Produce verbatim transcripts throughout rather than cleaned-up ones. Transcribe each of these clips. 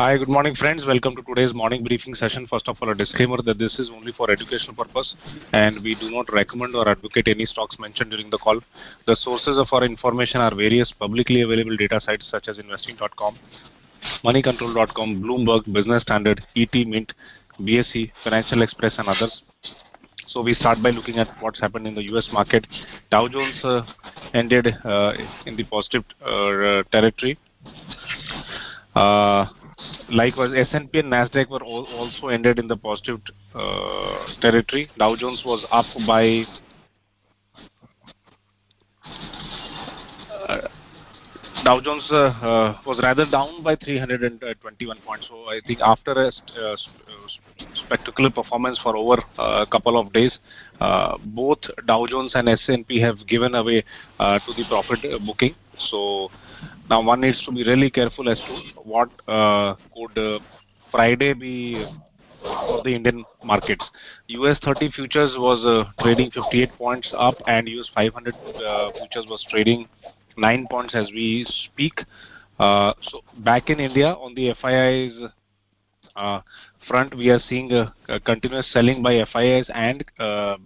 Hi, good morning friends. Welcome to today's morning briefing session. First of all, a disclaimer that this is only for educational purpose and we do not recommend or advocate any stocks mentioned during the call. The sources of our information are various publicly available data sites such as investing dot com, money control dot com, Bloomberg, Business Standard, E T, Mint, B S E, Financial Express and others. So we start by looking at what's happened in the U S market. Dow Jones uh, ended uh, in the positive uh, territory. Uh, likewise, S and P and Nasdaq were all, also ended in the positive uh, territory. Dow Jones was up by uh, Dow Jones uh, uh, was rather down by three hundred twenty-one points. So I think after a st uh, sp spectacular performance for over a uh, couple of days, uh, both Dow Jones and S and P have given away uh, to the profit booking. So now one needs to be really careful as to what uh, could uh, Friday be for the Indian markets. U S thirty futures was uh, trading fifty-eight points up and U S five hundred uh, futures was trading nine points as we speak. Uh, so back in India on the F I Is uh, front, we are seeing a, a continuous selling by F I Is and uh,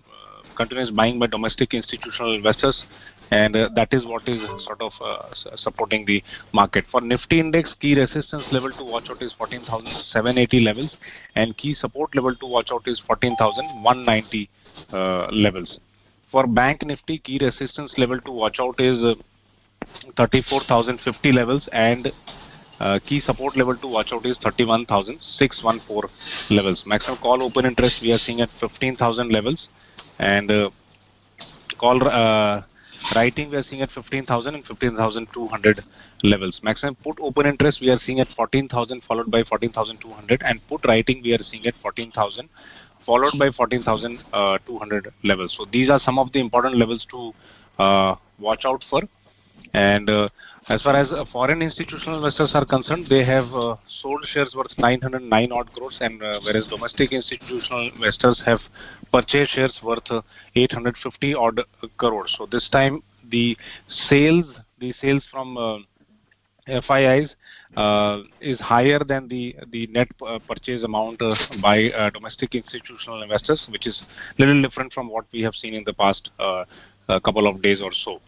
continuous buying by domestic institutional investors, and uh, that is what is sort of uh, supporting the market. For Nifty Index, key resistance level to watch out is fourteen thousand seven hundred eighty levels and key support level to watch out is fourteen thousand one hundred ninety uh, levels. For Bank Nifty, key resistance level to watch out is uh, thirty-four thousand fifty levels and uh, key support level to watch out is thirty-one thousand six hundred fourteen levels. Maximum call open interest we are seeing at fifteen thousand levels and uh, call uh, writing we are seeing at fifteen thousand and fifteen thousand two hundred levels. Maximum put open interest we are seeing at fourteen thousand followed by fourteen thousand two hundred and put writing we are seeing at fourteen thousand followed by fourteen thousand two hundred levels. So these are some of the important levels to uh, watch out for. And uh, as far as uh, foreign institutional investors are concerned, they have uh, sold shares worth nine hundred nine odd crores, and uh, whereas domestic institutional investors have purchased shares worth uh, eight hundred fifty odd crores. So this time the sales, the sales from uh, F I Is uh, is higher than the the net uh, purchase amount uh, by uh, domestic institutional investors, which is little different from what we have seen in the past uh, a couple of days or so.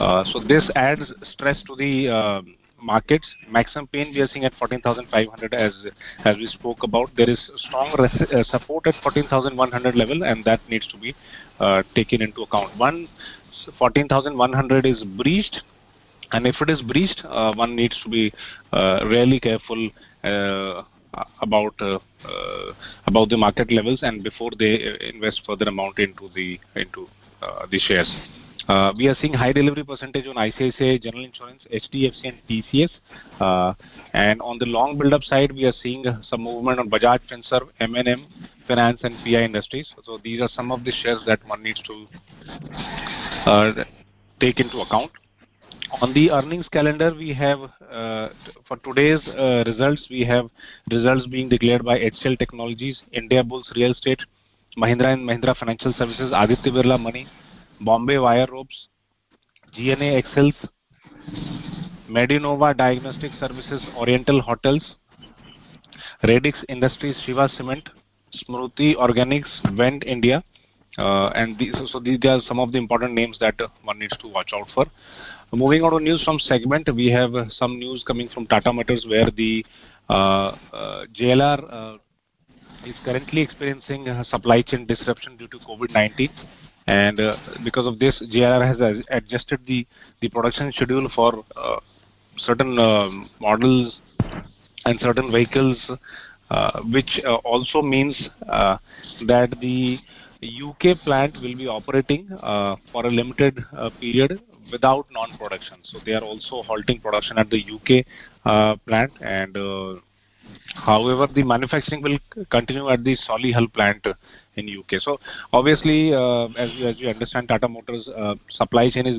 Uh, so this adds stress to the uh, markets. Maximum pain we are seeing at fourteen thousand five hundred as as we spoke about. There is strong uh, support at fourteen thousand one hundred level and that needs to be uh, taken into account. Once fourteen thousand one hundred is breached, and if it is breached, uh, one needs to be uh, really careful uh, about uh, uh, about the market levels and before they invest further amount into the into Uh, the shares. Uh, we are seeing high delivery percentage on I C I C I General Insurance, H D F C and T C S, uh, and on the long build-up side we are seeing uh, some movement on Bajaj Finserve, M and M, Finance and P I Industries. So these are some of the shares that one needs to uh, take into account. On the earnings calendar, we have uh, for today's uh, results, we have results being declared by H C L Technologies, India Bulls Real Estate, Mahindra and Mahindra Financial Services, Aditya Birla Money, Bombay Wire Ropes, G N A Excels, Medinova Diagnostic Services, Oriental Hotels, Radix Industries, Shiva Cement, Smruti Organics, Vend India, uh, and these, so these are some of the important names that one needs to watch out for. Moving on to news from segment, we have some news coming from Tata Motors where the uh, uh, J L R uh, is currently experiencing uh, supply chain disruption due to COVID nineteen, and uh, because of this J L R has ad adjusted the, the production schedule for uh, certain uh, models and certain vehicles, uh, which uh, also means uh, that the U K plant will be operating uh, for a limited uh, period without non-production. So they are also halting production at the U K uh, plant, and uh, however, the manufacturing will continue at the Solihull plant in U K. So obviously, uh, as, you, as you understand, Tata Motors uh, supply chain is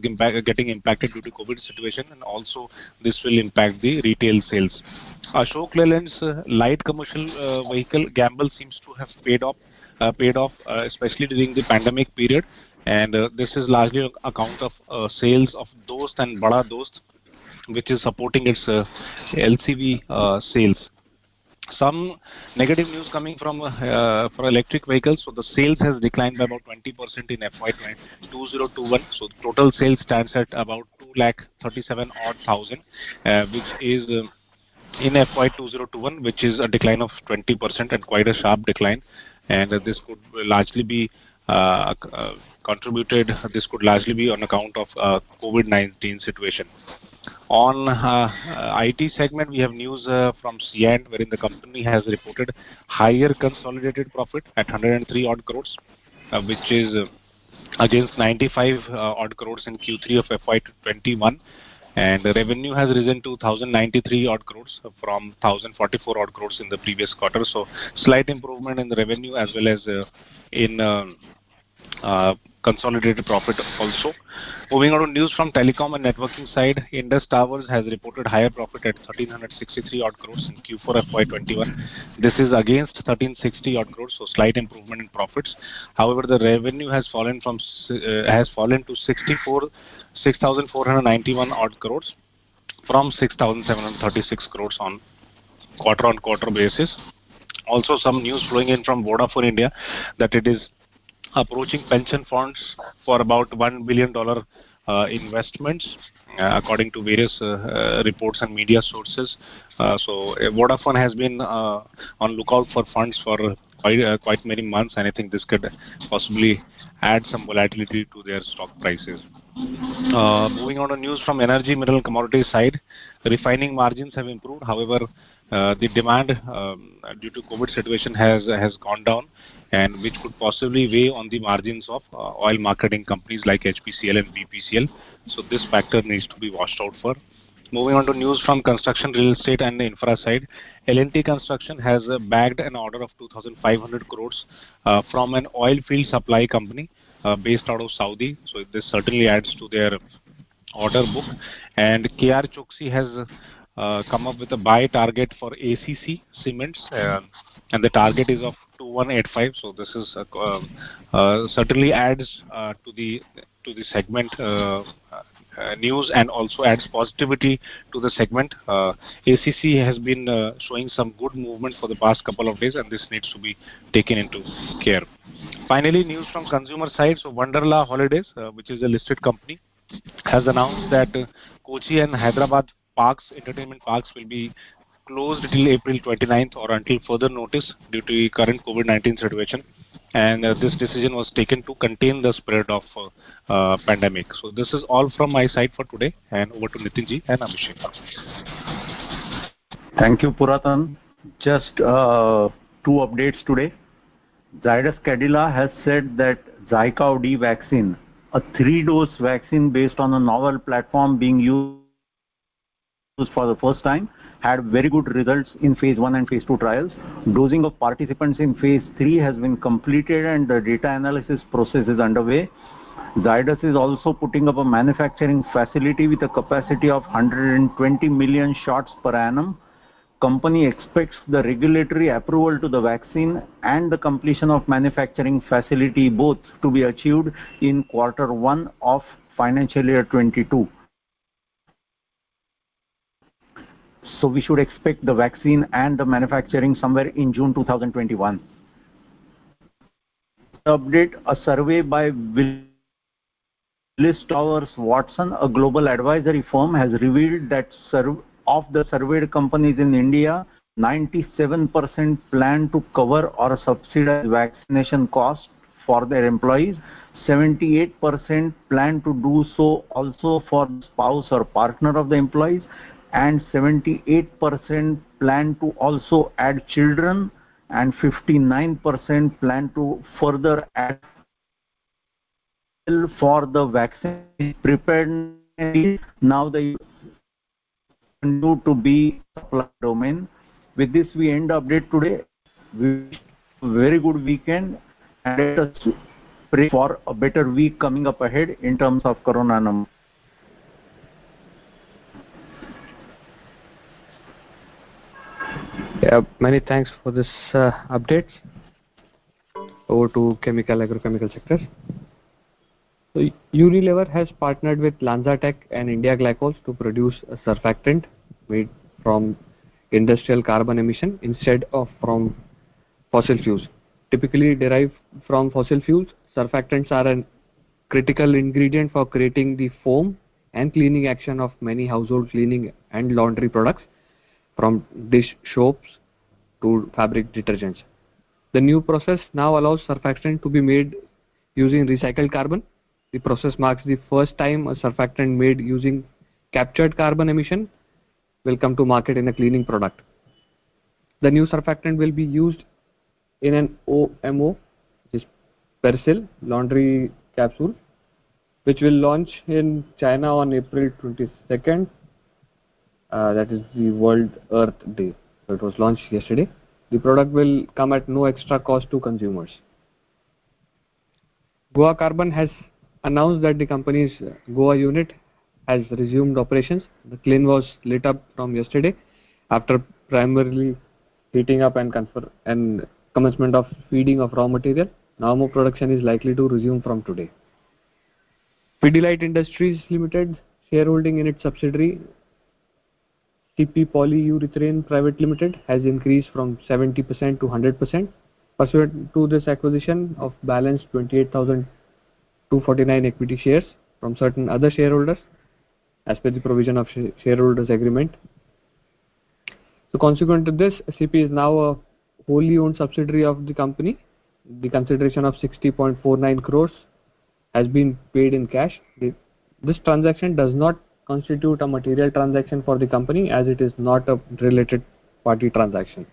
getting impacted due to COVID situation, and also this will impact the retail sales. Ashok Leyland's uh, light commercial uh, vehicle gamble seems to have paid off, uh, paid off uh, especially during the pandemic period, and uh, this is largely on account of uh, sales of Dost and Bada Dost, which is supporting its uh, L C V uh, sales. some negative news coming from uh, for electric vehicles. So the sales has declined by about twenty percent in F Y twenty twenty-one. So the total sales stands at about two lakh thirty-seven odd thousand, uh, which is uh, in F Y twenty twenty-one, which is a decline of twenty percent and quite a sharp decline. And uh, this could largely be uh, uh, contributed. This could largely be on account of uh, COVID nineteen situation. On uh, uh, I T segment, we have news uh, from C N, wherein the company has reported higher consolidated profit at one hundred three odd crores, uh, which is uh, against ninety-five odd crores in Q three of F Y twenty-one, and the revenue has risen to one thousand ninety-three odd crores from one thousand forty-four odd crores in the previous quarter. So slight improvement in the revenue as well as uh, in uh, uh, consolidated profit also. Moving on to news from telecom and networking side, Indus Towers has reported higher profit at one thousand three hundred sixty-three odd crores in Q four F Y twenty-one. This is against one thousand three hundred sixty odd crores, so slight improvement in profits. However, the revenue has fallen from uh, has fallen to sixty-four six thousand four hundred ninety-one odd crores from six thousand seven hundred thirty-six crores on quarter on quarter basis. Also, some news flowing in from Vodafone India that it is approaching pension funds for about one billion dollar uh, investments, uh, according to various uh, uh, reports and media sources. Uh, so uh, Vodafone has been uh, on lookout for funds for quite uh, quite many months, and I think this could possibly add some volatility to their stock prices. Uh, moving on to news from energy, mineral, commodity side, refining margins have improved. However, uh, the demand um, due to COVID situation has has gone down, and which could possibly weigh on the margins of uh, oil marketing companies like H P C L and B P C L. So this factor needs to be watched out for. Moving on to news from construction, real estate and infra side, L and T Construction has uh, bagged an order of two thousand five hundred crores uh, from an oil field supply company uh, based out of Saudi. So this certainly adds to their order book. And K R Choksi has uh, come up with a buy target for A C C Cements, uh, and the target is of two thousand one hundred eighty-five. So this is uh, uh, certainly adds uh, to the to the segment uh, uh, news, and also adds positivity to the segment. Uh, A C C has been uh, showing some good movement for the past couple of days, and this needs to be taken into care. Finally, news from consumer side. So Wonderla Holidays, uh, which is a listed company, has announced that uh, Kochi and Hyderabad parks, entertainment parks, will be closed till April twenty-ninth or until further notice due to the current COVID nineteen situation, and uh, this decision was taken to contain the spread of uh, uh, pandemic. So this is all from my side for today, and over to Nitinji and Abhishek. Thank you, Puratan. Just uh, two updates today. Zydus Cadila has said that Zycow D vaccine, a three-dose vaccine based on a novel platform being used for the first time, had very good results in phase one and phase two trials. Dosing of participants in phase three has been completed and the data analysis process is underway. Zydus is also putting up a manufacturing facility with a capacity of one hundred twenty million shots per annum. Company expects the regulatory approval to the vaccine and the completion of manufacturing facility both to be achieved in quarter one of financial year twenty-two. So we should expect the vaccine and the manufacturing somewhere in June two thousand twenty-one. Update, a survey by Willis Towers Watson, a global advisory firm, has revealed that of the surveyed companies in India, ninety-seven percent plan to cover or subsidize vaccination costs for their employees, seventy-eight percent plan to do so also for spouse or partner of the employees, and seventy-eight percent plan to also add children, and fifty-nine percent plan to further add for the vaccine preparedness. Now they continue to be supply domain. With this, we end the update today. We wish you a very good weekend, and let us pray for a better week coming up ahead in terms of corona numbers. Yeah, many thanks for this uh, update. Over to chemical, agrochemical sector. So Unilever has partnered with LanzaTech and India Glycols to produce a surfactant made from industrial carbon emission instead of from fossil fuels. Typically derived from fossil fuels, surfactants are a critical ingredient for creating the foam and cleaning action of many household cleaning and laundry products, from dish soaps to fabric detergents. The new process now allows surfactant to be made using recycled carbon. The process marks the first time a surfactant made using captured carbon emission will come to market in a cleaning product. The new surfactant will be used in an O M O, which is Persil laundry capsule, which will launch in China on April twenty-second. Uh, that is the World Earth Day. So it was launched yesterday. The product will come at no extra cost to consumers. Goa Carbon has announced that the company's Goa unit has resumed operations. The kiln was lit up from yesterday after primarily heating up and, confer and commencement of feeding of raw material. Normal production is likely to resume from today. Pidilite Industries Limited shareholding in its subsidiary C P Polyurethane Private Limited has increased from seventy percent to one hundred percent. Pursuant to this acquisition of balance twenty-eight thousand two hundred forty-nine equity shares from certain other shareholders as per the provision of shareholders agreement. So consequent to this, C P is now a wholly owned subsidiary of the company. The consideration of sixty point four nine crores has been paid in cash. This transaction does not constitute a material transaction for the company as it is not a related party transaction.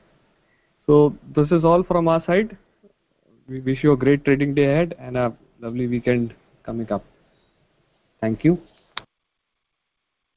So this is all from our side. We wish you a great trading day ahead and a lovely weekend coming up. Thank you.